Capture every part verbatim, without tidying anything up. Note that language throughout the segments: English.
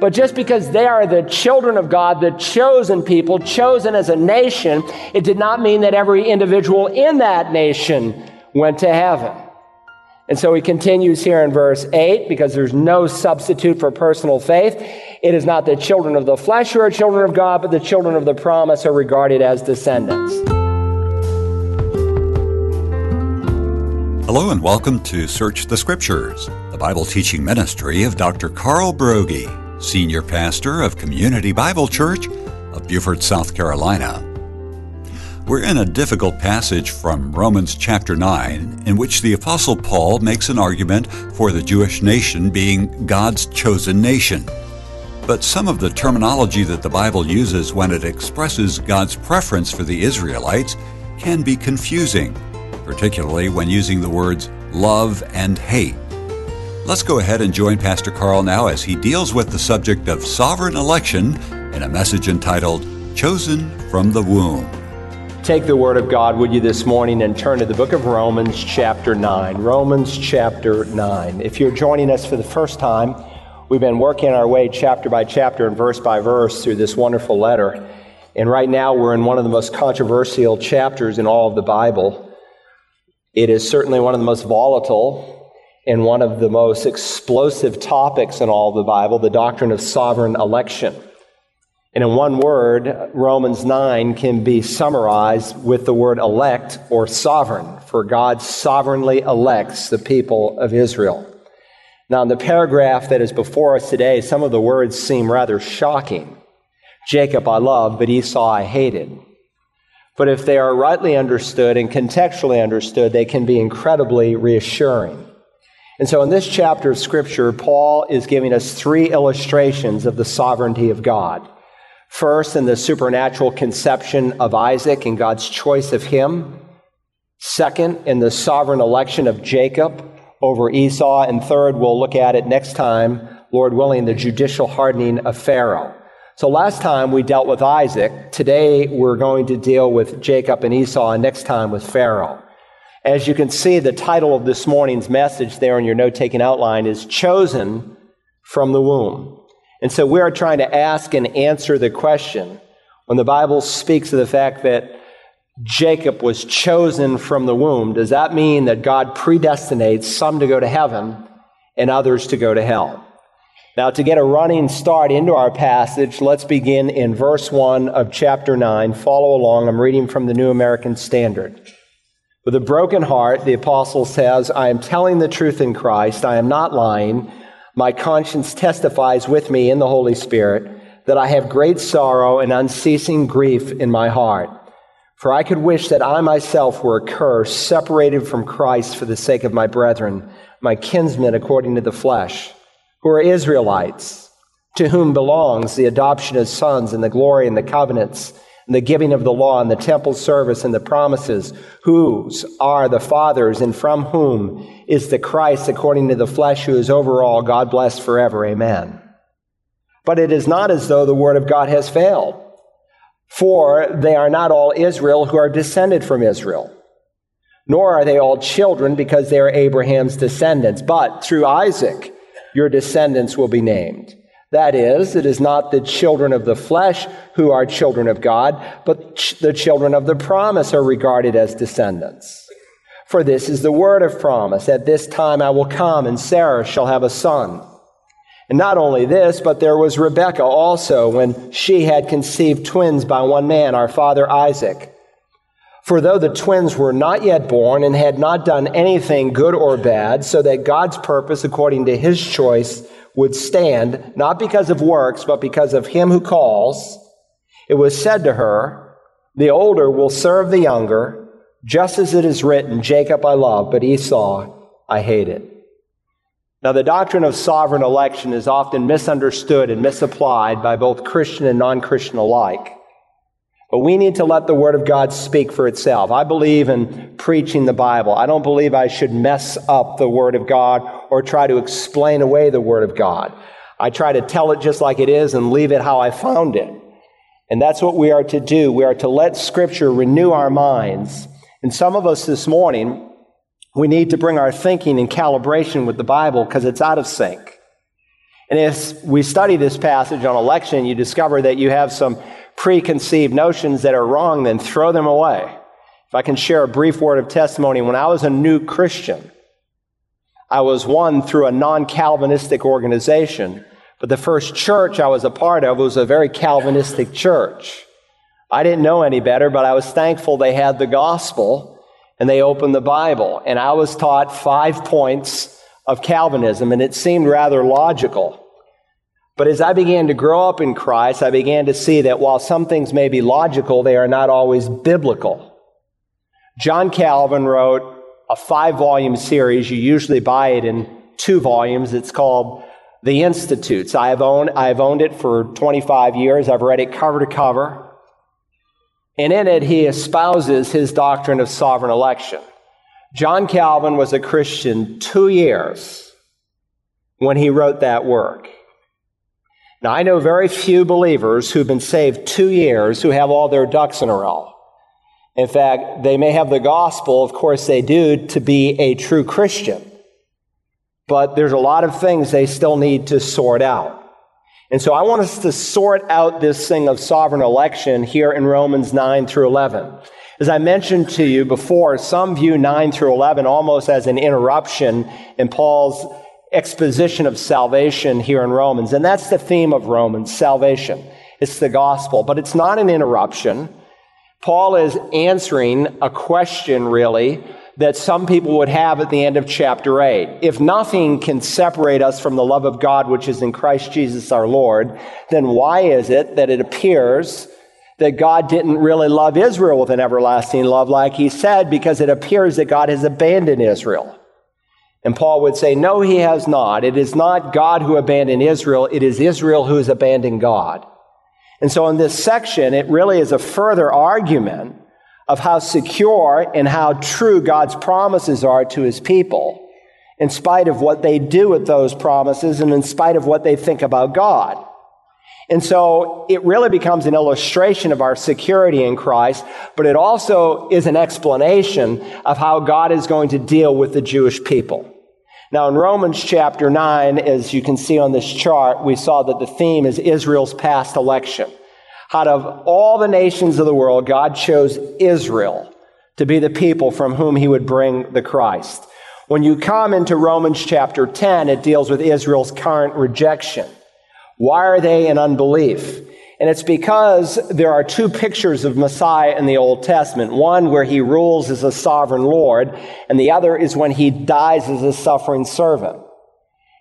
But just because they are the children of God, the chosen people, chosen as a nation, it did not mean that every individual in that nation went to heaven. And so he continues here in verse eight, because there's no substitute for personal faith. It is not the children of the flesh who are children of God, but the children of the promise are regarded as descendants. Hello and welcome to Search the Scriptures, the Bible teaching ministry of Doctor Carl Broggi, Senior Pastor of Community Bible Church of Beaufort, South Carolina. We're in a difficult passage from Romans chapter nine, in which the Apostle Paul makes an argument for the Jewish nation being God's chosen nation. But some of the terminology that the Bible uses when it expresses God's preference for the Israelites can be confusing, particularly when using the words love and hate. Let's go ahead and join Pastor Carl now as he deals with the subject of sovereign election in a message entitled, Chosen from the Womb. Take the Word of God, would you, this morning and turn to the book of Romans chapter nine. Romans chapter nine. If you're joining us for the first time, we've been working our way chapter by chapter and verse by verse through this wonderful letter. And right now we're in one of the most controversial chapters in all of the Bible. It is certainly one of the most volatile in one of the most explosive topics in all of the Bible, the doctrine of sovereign election. And in one word, Romans nine can be summarized with the word elect or sovereign, for God sovereignly elects the people of Israel. Now, in the paragraph that is before us today, some of the words seem rather shocking. Jacob I loved, but Esau I hated. But if they are rightly understood and contextually understood, they can be incredibly reassuring. And so in this chapter of Scripture, Paul is giving us three illustrations of the sovereignty of God. First, in the supernatural conception of Isaac and God's choice of him. Second, in the sovereign election of Jacob over Esau. And third, we'll look at it next time, Lord willing, the judicial hardening of Pharaoh. So last time we dealt with Isaac. Today we're going to deal with Jacob and Esau, and next time with Pharaoh. As you can see, the title of this morning's message there in your note-taking outline is Chosen from the Womb. And so we are trying to ask and answer the question, when the Bible speaks of the fact that Jacob was chosen from the womb, does that mean that God predestinates some to go to heaven and others to go to hell? Now, to get a running start into our passage, let's begin in verse one of chapter nine. Follow along. I'm reading from the New American Standard. With a broken heart, the apostle says, I am telling the truth in Christ. I am not lying. My conscience testifies with me in the Holy Spirit that I have great sorrow and unceasing grief in my heart. For I could wish that I myself were accursed, separated from Christ for the sake of my brethren, my kinsmen according to the flesh, who are Israelites, to whom belongs the adoption as sons and the glory and the covenants, and the giving of the law, and the temple service, and the promises, whose are the fathers, and from whom is the Christ according to the flesh, who is over all, God blessed forever. Amen. But it is not as though the word of God has failed, for they are not all Israel who are descended from Israel, nor are they all children because they are Abraham's descendants, but through Isaac your descendants will be named. That is, it is not the children of the flesh who are children of God, but ch- the children of the promise are regarded as descendants. For this is the word of promise. At this time I will come, and Sarah shall have a son. And not only this, but there was Rebekah also, when she had conceived twins by one man, our father Isaac. For though the twins were not yet born and had not done anything good or bad, so that God's purpose, according to his choice, would stand, not because of works, but because of him who calls, it was said to her, the older will serve the younger, just as it is written, Jacob I love, but Esau I hated. Now, the doctrine of sovereign election is often misunderstood and misapplied by both Christian and non-Christian alike. But we need to let the Word of God speak for itself. I believe in preaching the Bible. I don't believe I should mess up the Word of God or try to explain away the Word of God. I try to tell it just like it is and leave it how I found it. And that's what we are to do. We are to let Scripture renew our minds. And some of us this morning, we need to bring our thinking in calibration with the Bible because it's out of sync. And as we study this passage on election, you discover that you have some preconceived notions that are wrong, then throw them away. If I can share a brief word of testimony, when I was a new Christian, I was won through a non-Calvinistic organization, but the first church I was a part of was a very Calvinistic church. I didn't know any better, but I was thankful they had the gospel and they opened the Bible, and I was taught five points of Calvinism, and it seemed rather logical. But as I began to grow up in Christ, I began to see that while some things may be logical, they are not always biblical. John Calvin wrote a five-volume series. You usually buy it in two volumes. It's called The Institutes. I have owned, I have owned it for twenty-five years. I've read it cover to cover. And in it, he espouses his doctrine of sovereign election. John Calvin was a Christian two years when he wrote that work. Now, I know very few believers who've been saved two years who have all their ducks in a row. In fact, they may have the gospel, of course they do, to be a true Christian. But there's a lot of things they still need to sort out. And so I want us to sort out this thing of sovereign election here in Romans nine through eleven. As I mentioned to you before, some view nine through eleven almost as an interruption in Paul's exposition of salvation here in Romans. And that's the theme of Romans, salvation. It's the gospel, but it's not an interruption. Paul is answering a question, really, that some people would have at the end of chapter eight. If nothing can separate us from the love of God, which is in Christ Jesus our Lord, then why is it that it appears that God didn't really love Israel with an everlasting love like he said, because it appears that God has abandoned Israel? And Paul would say, no, he has not. It is not God who abandoned Israel. It is Israel who has abandoned God. And so in this section, it really is a further argument of how secure and how true God's promises are to his people, in spite of what they do with those promises and in spite of what they think about God. And so it really becomes an illustration of our security in Christ, but it also is an explanation of how God is going to deal with the Jewish people. Now, in Romans chapter nine, as you can see on this chart, we saw that the theme is Israel's past election. Out of all the nations of the world, God chose Israel to be the people from whom he would bring the Christ. When you come into Romans chapter ten, it deals with Israel's current rejection. Why are they in unbelief? And it's because there are two pictures of Messiah in the Old Testament. One where he rules as a sovereign Lord, and the other is when he dies as a suffering servant.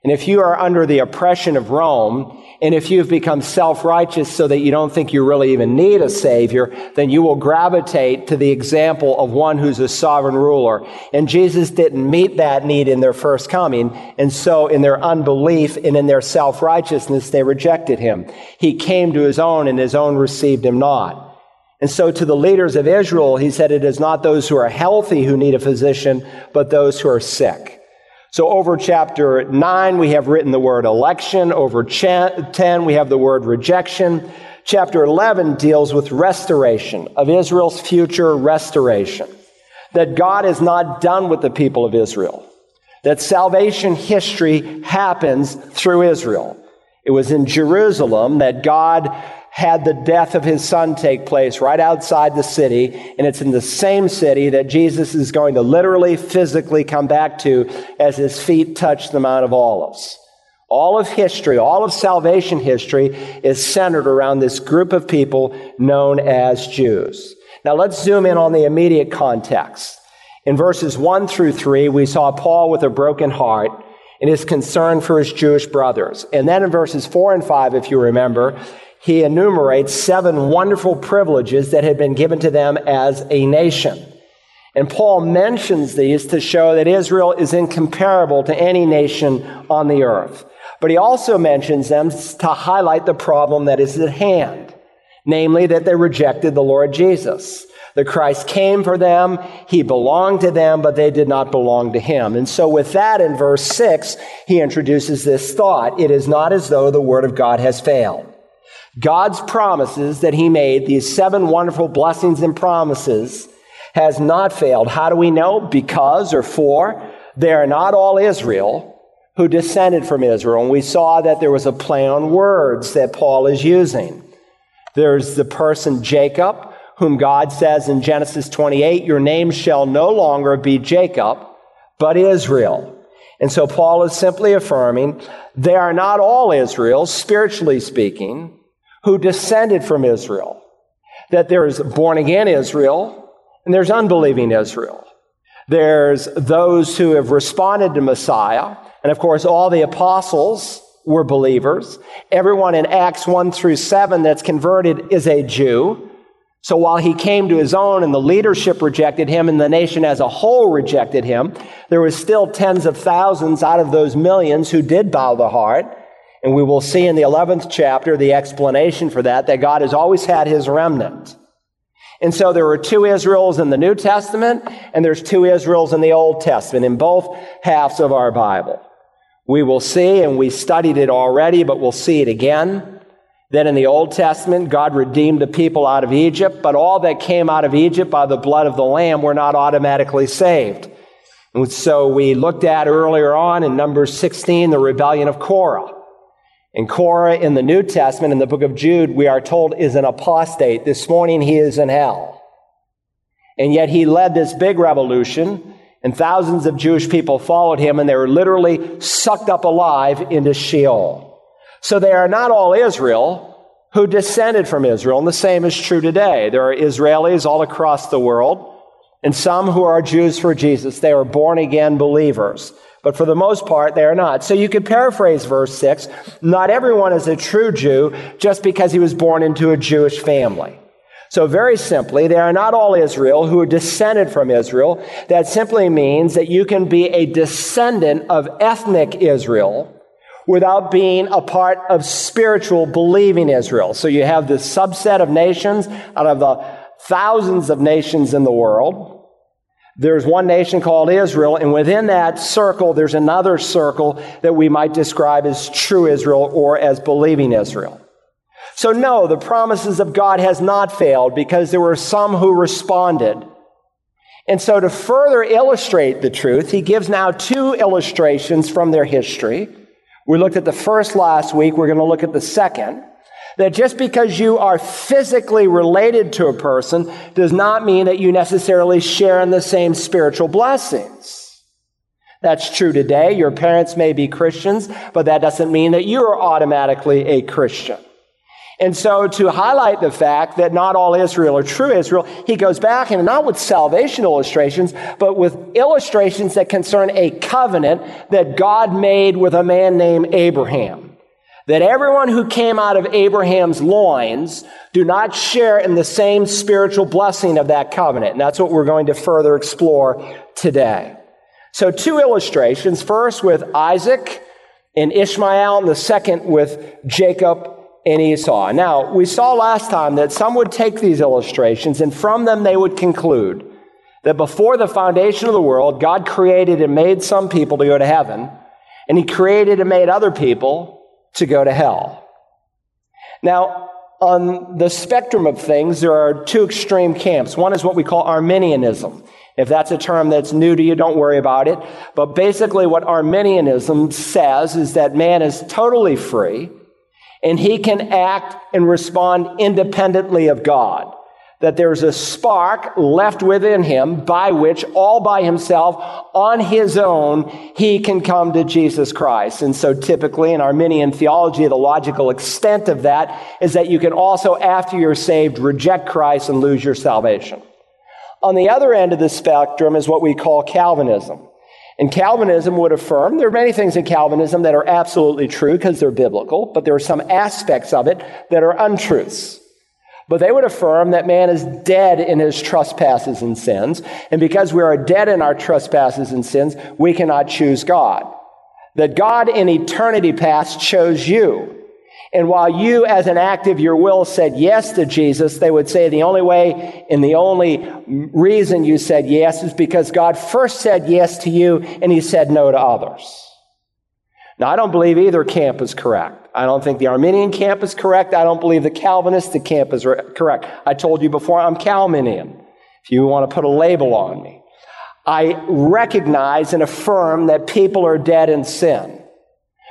And if you are under the oppression of Rome, and if you've become self-righteous so that you don't think you really even need a Savior, then you will gravitate to the example of one who's a sovereign ruler. And Jesus didn't meet that need in their first coming, and so in their unbelief and in their self-righteousness, they rejected him. He came to his own, and his own received him not. And so to the leaders of Israel, he said, it is not those who are healthy who need a physician, but those who are sick. So over chapter nine, we have written the word election. Over cha- ten, we have the word rejection. Chapter eleven deals with restoration, of Israel's future restoration. That God is not done with the people of Israel. That salvation history happens through Israel. It was in Jerusalem that God had the death of his son take place right outside the city, and it's in the same city that Jesus is going to literally, physically come back to as his feet touch the Mount of Olives. All of history, all of salvation history is centered around this group of people known as Jews. Now let's zoom in on the immediate context. In verses one through three, we saw Paul with a broken heart and his concern for his Jewish brothers. And then in verses four and five, if you remember, he enumerates seven wonderful privileges that had been given to them as a nation. And Paul mentions these to show that Israel is incomparable to any nation on the earth. But he also mentions them to highlight the problem that is at hand, namely that they rejected the Lord Jesus. The Christ came for them, he belonged to them, but they did not belong to him. And so with that, in verse six, he introduces this thought: it is not as though the word of God has failed. God's promises that he made, these seven wonderful blessings and promises, has not failed. How do we know? Because, or for, they are not all Israel, who descended from Israel. And we saw that there was a play on words that Paul is using. There's the person Jacob, whom God says in Genesis twenty-eight, your name shall no longer be Jacob, but Israel. And so Paul is simply affirming they are not all Israel, spiritually speaking, who descended from Israel. That there is born-again Israel, and there's unbelieving Israel. There's those who have responded to Messiah, and of course all the apostles were believers. Everyone in Acts one through seven that's converted is a Jew. So while he came to his own and the leadership rejected him and the nation as a whole rejected him, there was still tens of thousands out of those millions who did bow the heart. And we will see in the eleventh chapter the explanation for that, that God has always had his remnant. And so there were two Israels in the New Testament, and there's two Israels in the Old Testament, in both halves of our Bible. We will see, and we studied it already, but we'll see it again. Then in the Old Testament, God redeemed the people out of Egypt, but all that came out of Egypt by the blood of the Lamb were not automatically saved. And so we looked at earlier on in Numbers sixteen, the rebellion of Korah. And Korah in the New Testament, in the book of Jude, we are told is an apostate. This morning he is in hell. And yet he led this big revolution, and thousands of Jewish people followed him, and they were literally sucked up alive into Sheol. So they are not all Israel who descended from Israel, and the same is true today. There are Israelis all across the world, and some who are Jews for Jesus. They are born-again believers, but for the most part, they are not. So you could paraphrase verse six, not everyone is a true Jew just because he was born into a Jewish family. So very simply, they are not all Israel who are descended from Israel. That simply means that you can be a descendant of ethnic Israel without being a part of spiritual believing Israel. So you have this subset of nations out of the thousands of nations in the world. There's one nation called Israel, and within that circle, there's another circle that we might describe as true Israel or as believing Israel. So no, the promises of God has not failed because there were some who responded. And so to further illustrate the truth, he gives now two illustrations from their history. We looked at the first last week. We're going to look at the second. That just because you are physically related to a person does not mean that you necessarily share in the same spiritual blessings. That's true today. Your parents may be Christians, but that doesn't mean that you are automatically a Christian. And so to highlight the fact that not all Israel are true Israel, he goes back, and not with salvation illustrations, but with illustrations that concern a covenant that God made with a man named Abraham. That everyone who came out of Abraham's loins do not share in the same spiritual blessing of that covenant. And that's what we're going to further explore today. So two illustrations, first with Isaac and Ishmael, and the second with Jacob and Esau. Now, we saw last time that some would take these illustrations, and from them they would conclude that before the foundation of the world, God created and made some people to go to heaven, and he created and made other people to go to hell. Now, on the spectrum of things, there are two extreme camps. One is what we call Arminianism. If that's a term that's new to you, don't worry about it. But basically what Arminianism says is that man is totally free, and he can act and respond independently of God. That there's a spark left within him by which, all by himself, on his own, he can come to Jesus Christ. And so typically in Arminian theology, the logical extent of that is that you can also, after you're saved, reject Christ and lose your salvation. On the other end of the spectrum is what we call Calvinism. And Calvinism would affirm, there are many things in Calvinism that are absolutely true because they're biblical, but there are some aspects of it that are untruths. But they would affirm that man is dead in his trespasses and sins, and because we are dead in our trespasses and sins, we cannot choose God. That God in eternity past chose you. And while you, as an act of your will, said yes to Jesus, they would say the only way and the only reason you said yes is because God first said yes to you and he said no to others. Now, I don't believe either camp is correct. I don't think the Arminian camp is correct. I don't believe the Calvinistic camp is correct. I told you before, I'm Calvinian, if you want to put a label on me. I recognize and affirm that people are dead in sin.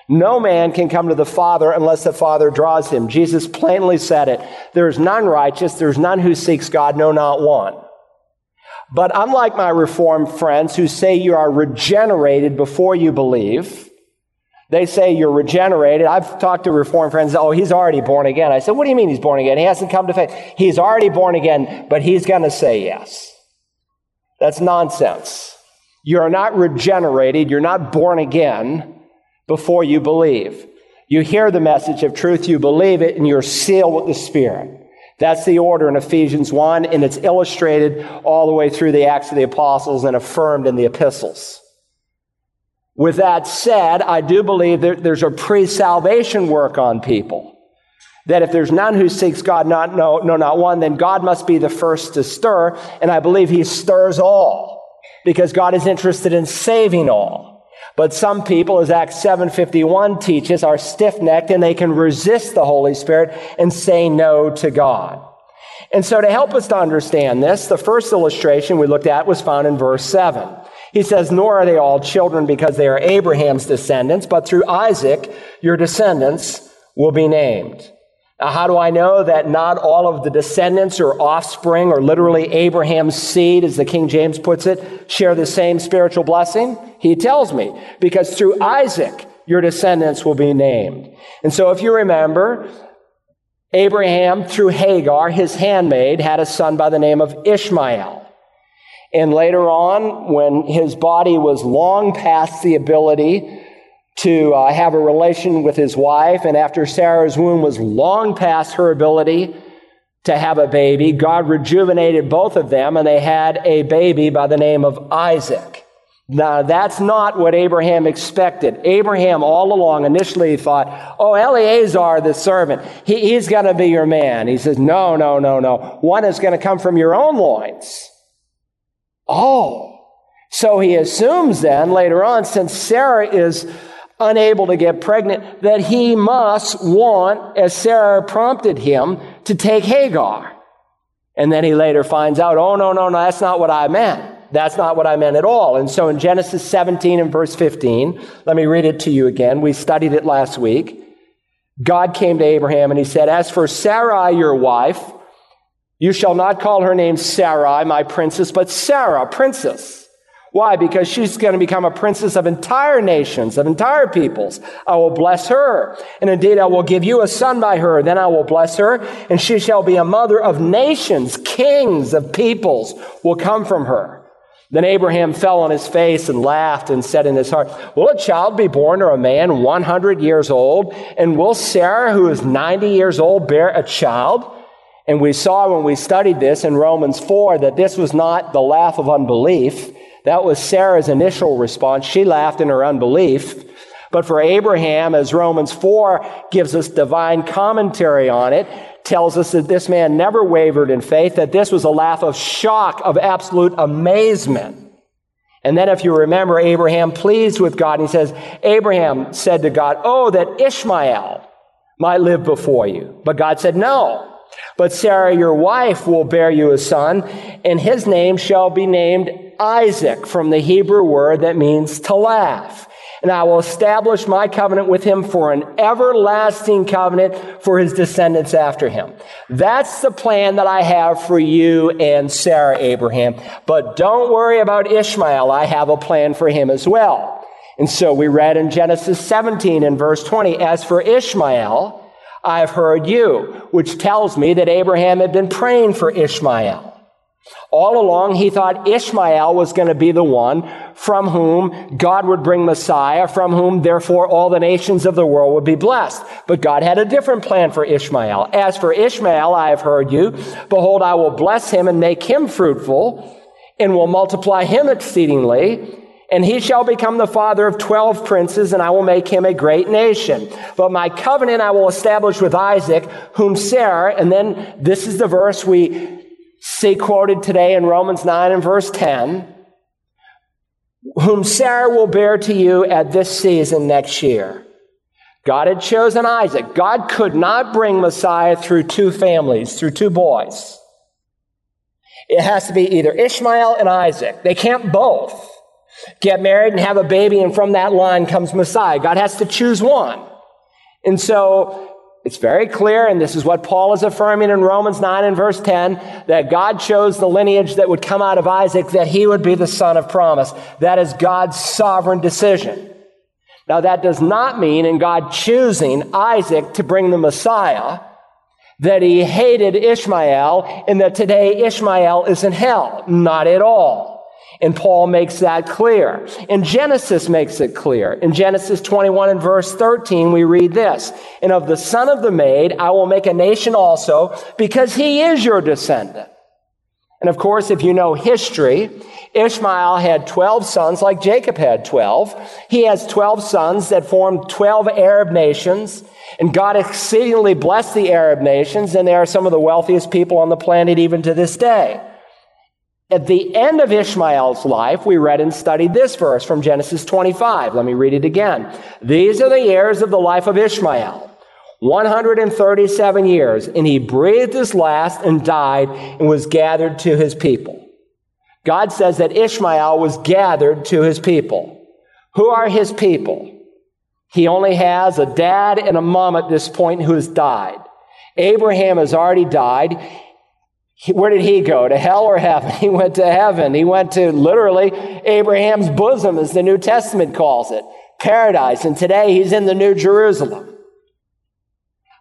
No man can come to the Father unless the Father draws him. Jesus plainly said it. There is none righteous. There is none who seeks God. No, not one. But unlike my Reformed friends who say you are regenerated before you believe, they say you're regenerated. I've talked to Reformed friends, oh, he's already born again. I said, what do you mean he's born again? He hasn't come to faith. He's already born again, but he's going to say yes. That's nonsense. You are not regenerated. You're not born again before you believe. You hear the message of truth, you believe it, and you're sealed with the Spirit. That's the order in Ephesians one, and it's illustrated all the way through the Acts of the Apostles and affirmed in the epistles. With that said, I do believe that there's a pre-salvation work on people, that if there's none who seeks God, not, no, no, not one, then God must be the first to stir, and I believe he stirs all, because God is interested in saving all. But some people, as Acts seven fifty-one teaches, are stiff-necked and they can resist the Holy Spirit and say no to God. And so to help us to understand this, the first illustration we looked at was found in verse seven. He says, nor are they all children because they are Abraham's descendants, but through Isaac your descendants will be named. Now, how do I know that not all of the descendants or offspring or literally Abraham's seed, as the King James puts it, share the same spiritual blessing? He tells me, because through Isaac, your descendants will be named. And so if you remember, Abraham, through Hagar, his handmaid, had a son by the name of Ishmael. And later on, when his body was long past the ability to uh, have a relation with his wife, and after Sarah's womb was long past her ability to have a baby, God rejuvenated both of them, and they had a baby by the name of Isaac. Now, that's not what Abraham expected. Abraham all along initially thought, oh, Eleazar, the servant, he, he's going to be your man. He says, no, no, no, no. One is going to come from your own loins. Oh. So he assumes then, later on, since Sarah is unable to get pregnant, that he must want, as Sarah prompted him, to take Hagar. And then he later finds out, oh, no, no, no, that's not what I meant. That's not what I meant at all. And so in Genesis seventeen and verse fifteen, let me read it to you again. We studied it last week. God came to Abraham and he said, as for Sarai, your wife, you shall not call her name Sarai, my princess, but Sarah, princess. Why? Because she's going to become a princess of entire nations, of entire peoples. I will bless her. And indeed, I will give you a son by her. Then I will bless her. And she shall be a mother of nations. Kings of peoples will come from her. Then Abraham fell on his face and laughed and said in his heart, will a child be born or a man one hundred years old? And will Sarah, who is ninety years old, bear a child? And we saw when we studied this in Romans four that this was not the laugh of unbelief. That was Sarah's initial response. She laughed in her unbelief. But for Abraham, as Romans four gives us divine commentary on it, tells us that this man never wavered in faith, that this was a laugh of shock, of absolute amazement. And then if you remember, Abraham pleads with God, and he says, Abraham said to God, oh, that Ishmael might live before you. But God said, no. But Sarah, your wife, will bear you a son, and his name shall be named Isaac, from the Hebrew word that means to laugh. And I will establish my covenant with him for an everlasting covenant for his descendants after him. That's the plan that I have for you and Sarah, Abraham. But don't worry about Ishmael. I have a plan for him as well. And so we read in Genesis seventeen and verse twenty, as for Ishmael, I've heard you, which tells me that Abraham had been praying for Ishmael. All along, he thought Ishmael was going to be the one from whom God would bring Messiah, from whom, therefore, all the nations of the world would be blessed. But God had a different plan for Ishmael. As for Ishmael, I have heard you. Behold, I will bless him and make him fruitful and will multiply him exceedingly. And he shall become the father of twelve princes, and I will make him a great nation. But my covenant I will establish with Isaac, whom Sarah, and then this is the verse we see quoted today in Romans nine and verse ten, whom Sarah will bear to you at this season next year. God had chosen Isaac. God could not bring Messiah through two families, through two boys. It has to be either Ishmael and Isaac. They can't both. Get married and have a baby, and from that line comes Messiah. God has to choose one. And so it's very clear, and this is what Paul is affirming in Romans nine and verse ten, that God chose the lineage that would come out of Isaac, that he would be the son of promise. That is God's sovereign decision. Now, that does not mean in God choosing Isaac to bring the Messiah that he hated Ishmael and that today Ishmael is in hell. Not at all. And Paul makes that clear. And Genesis makes it clear. In Genesis twenty-one and verse thirteen, we read this, "And of the son of the maid, I will make a nation also, because he is your descendant." And of course, if you know history, Ishmael had twelve sons, like Jacob had twelve. He has twelve sons that formed twelve Arab nations, and God exceedingly blessed the Arab nations, and they are some of the wealthiest people on the planet even to this day. At the end of Ishmael's life, we read and studied this verse from Genesis twenty-five. Let me read it again. "These are the years of the life of Ishmael, one hundred thirty-seven years, and he breathed his last and died and was gathered to his people." God says that Ishmael was gathered to his people. Who are his people? He only has a dad and a mom at this point who has died. Abraham has already died. Where did he go? To hell or heaven? He went to heaven. He went to literally Abraham's bosom, as the New Testament calls it, paradise. And today he's in the New Jerusalem.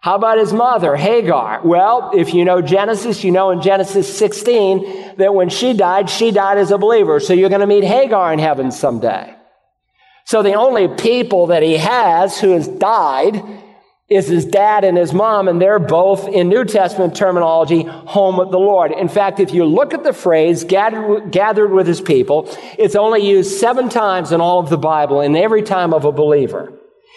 How about his mother, Hagar? Well, if you know Genesis, you know in Genesis sixteen that when she died, she died as a believer. So you're going to meet Hagar in heaven someday. So the only people that he has who has died is his dad and his mom, and they're both, in New Testament terminology, home with the Lord. In fact, if you look at the phrase, gathered, gathered with his people, it's only used seven times in all of the Bible, in every time of a believer.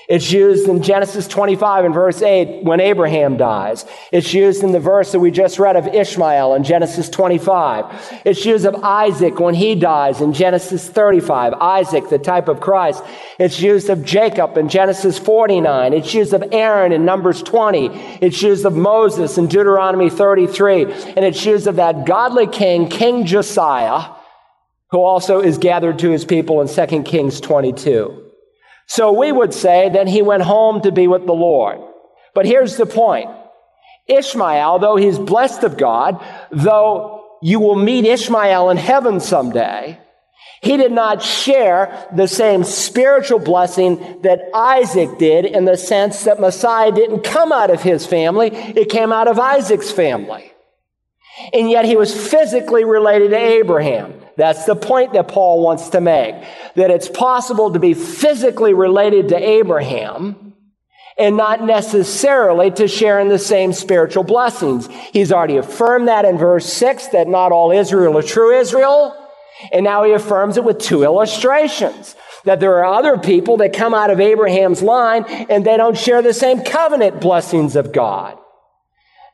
It's used in Genesis twenty-five and verse eight when Abraham dies. It's used in the verse that we just read of Ishmael in Genesis twenty-five. It's used of Isaac when he dies in Genesis thirty-five. Isaac, the type of Christ. It's used of Jacob in Genesis forty-nine. It's used of Aaron in Numbers twenty. It's used of Moses in Deuteronomy thirty-three. And it's used of that godly king, King Josiah, who also is gathered to his people in Second Kings twenty-two. So we would say that he went home to be with the Lord. But here's the point. Ishmael, though he's blessed of God, though you will meet Ishmael in heaven someday, he did not share the same spiritual blessing that Isaac did, in the sense that Messiah didn't come out of his family. It came out of Isaac's family. And yet he was physically related to Abraham. That's the point that Paul wants to make, that it's possible to be physically related to Abraham and not necessarily to share in the same spiritual blessings. He's already affirmed that in verse six, that not all Israel are true Israel. And now he affirms it with two illustrations, that there are other people that come out of Abraham's line and they don't share the same covenant blessings of God.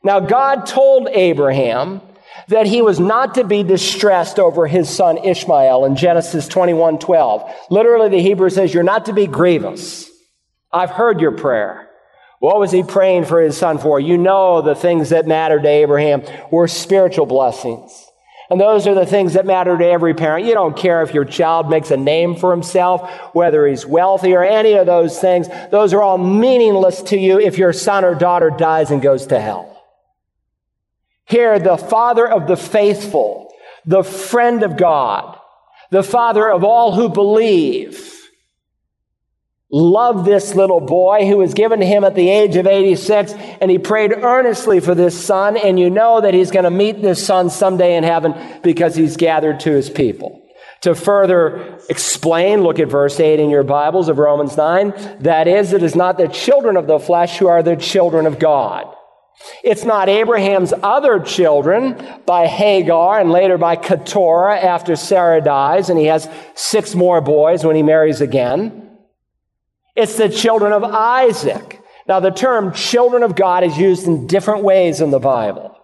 Now, God told Abraham that he was not to be distressed over his son Ishmael in Genesis twenty-one twelve. Literally, the Hebrew says, "You're not to be grievous. I've heard your prayer." What was he praying for his son for? You know, the things that mattered to Abraham were spiritual blessings. And those are the things that matter to every parent. You don't care if your child makes a name for himself, whether he's wealthy or any of those things. Those are all meaningless to you if your son or daughter dies and goes to hell. Here, the father of the faithful, the friend of God, the father of all who believe, loved this little boy who was given to him at the age of eighty-six, and he prayed earnestly for this son, and you know that he's going to meet this son someday in heaven because he's gathered to his people. To further explain, look at verse eight in your Bibles of Romans nine, that is, it is not the children of the flesh who are the children of God. It's not Abraham's other children by Hagar and later by Keturah after Sarah dies, and he has six more boys when he marries again. It's the children of Isaac. Now, the term children of God is used in different ways in the Bible.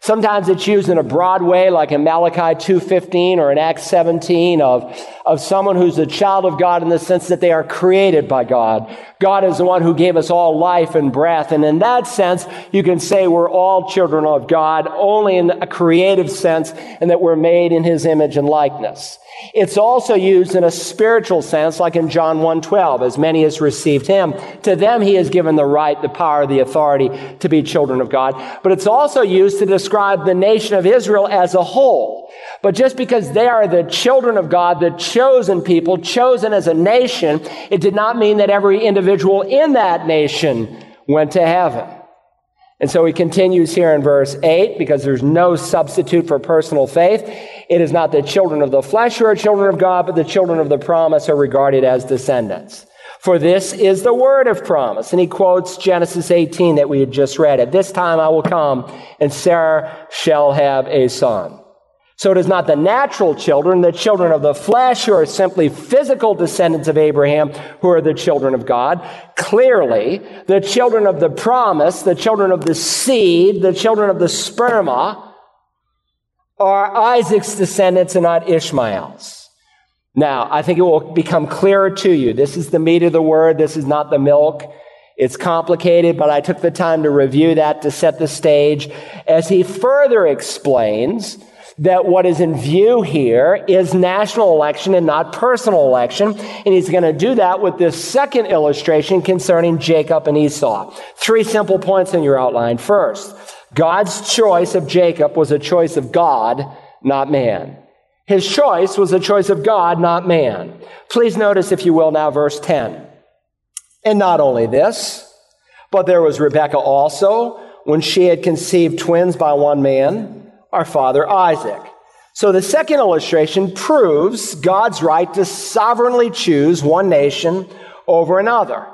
Sometimes it's used in a broad way, like in Malachi two fifteen or in Acts seventeen, of, of someone who's a child of God in the sense that they are created by God. God is the one who gave us all life and breath. And in that sense, you can say we're all children of God, only in a creative sense, and that we're made in his image and likeness. It's also used in a spiritual sense, like in John one twelve, as many as received him, to them he has given the right, the power, the authority to be children of God. But it's also used to describe the nation of Israel as a whole. But just because they are the children of God, the chosen people, chosen as a nation, it did not mean that every individual in that nation went to heaven. And so he continues here in verse eight, because there's no substitute for personal faith. It is not the children of the flesh who are children of God, but the children of the promise are regarded as descendants. For this is the word of promise. And he quotes Genesis eighteen that we had just read. At this time I will come, and Sarah shall have a son. So it is not the natural children, the children of the flesh, who are simply physical descendants of Abraham, who are the children of God. Clearly, the children of the promise, the children of the seed, the children of the sperma, are Isaac's descendants and not Ishmael's. Now, I think it will become clearer to you. This is the meat of the word. This is not the milk. It's complicated, but I took the time to review that to set the stage as he further explains that what is in view here is national election and not personal election. And he's going to do that with this second illustration concerning Jacob and Esau. Three simple points in your outline. First, God's choice of Jacob was a choice of God, not man. His choice was a choice of God, not man. Please notice, if you will, now verse ten. And not only this, but there was Rebekah also, when she had conceived twins by one man, our father Isaac. So the second illustration proves God's right to sovereignly choose one nation over another.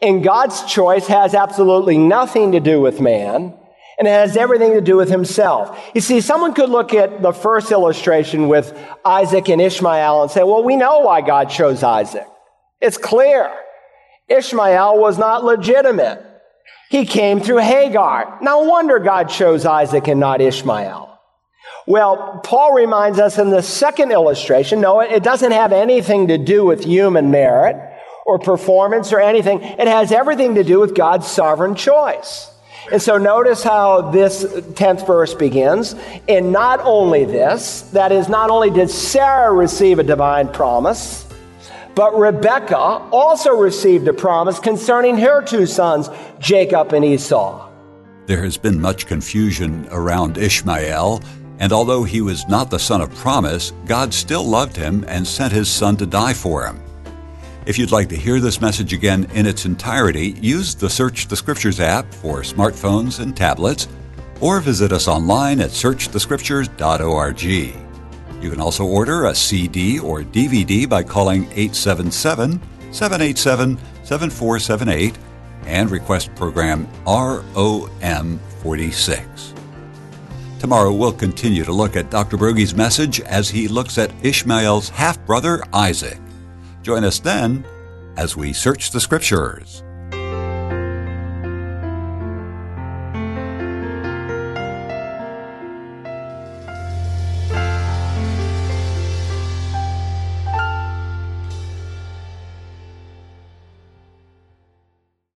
And God's choice has absolutely nothing to do with man, and it has everything to do with himself. You see, someone could look at the first illustration with Isaac and Ishmael and say, well, we know why God chose Isaac. It's clear. Ishmael was not legitimate. He came through Hagar. No wonder God chose Isaac and not Ishmael. Well, Paul reminds us in the second illustration, no, it doesn't have anything to do with human merit or performance or anything. It has everything to do with God's sovereign choice. And so notice how this tenth verse begins. And not only this, that is, not only did Sarah receive a divine promise, but Rebekah also received a promise concerning her two sons, Jacob and Esau. There has been much confusion around Ishmael, and although he was not the son of promise, God still loved him and sent his son to die for him. If you'd like to hear this message again in its entirety, use the Search the Scriptures app for smartphones and tablets, or visit us online at search the scriptures dot org. You can also order a C D or D V D by calling eight seven seven, seven eight seven, seven four seven eight and request program R O M forty-six. Tomorrow we'll continue to look at Doctor Broggi's message as he looks at Ishmael's half-brother Isaac. Join us then as we search the Scriptures.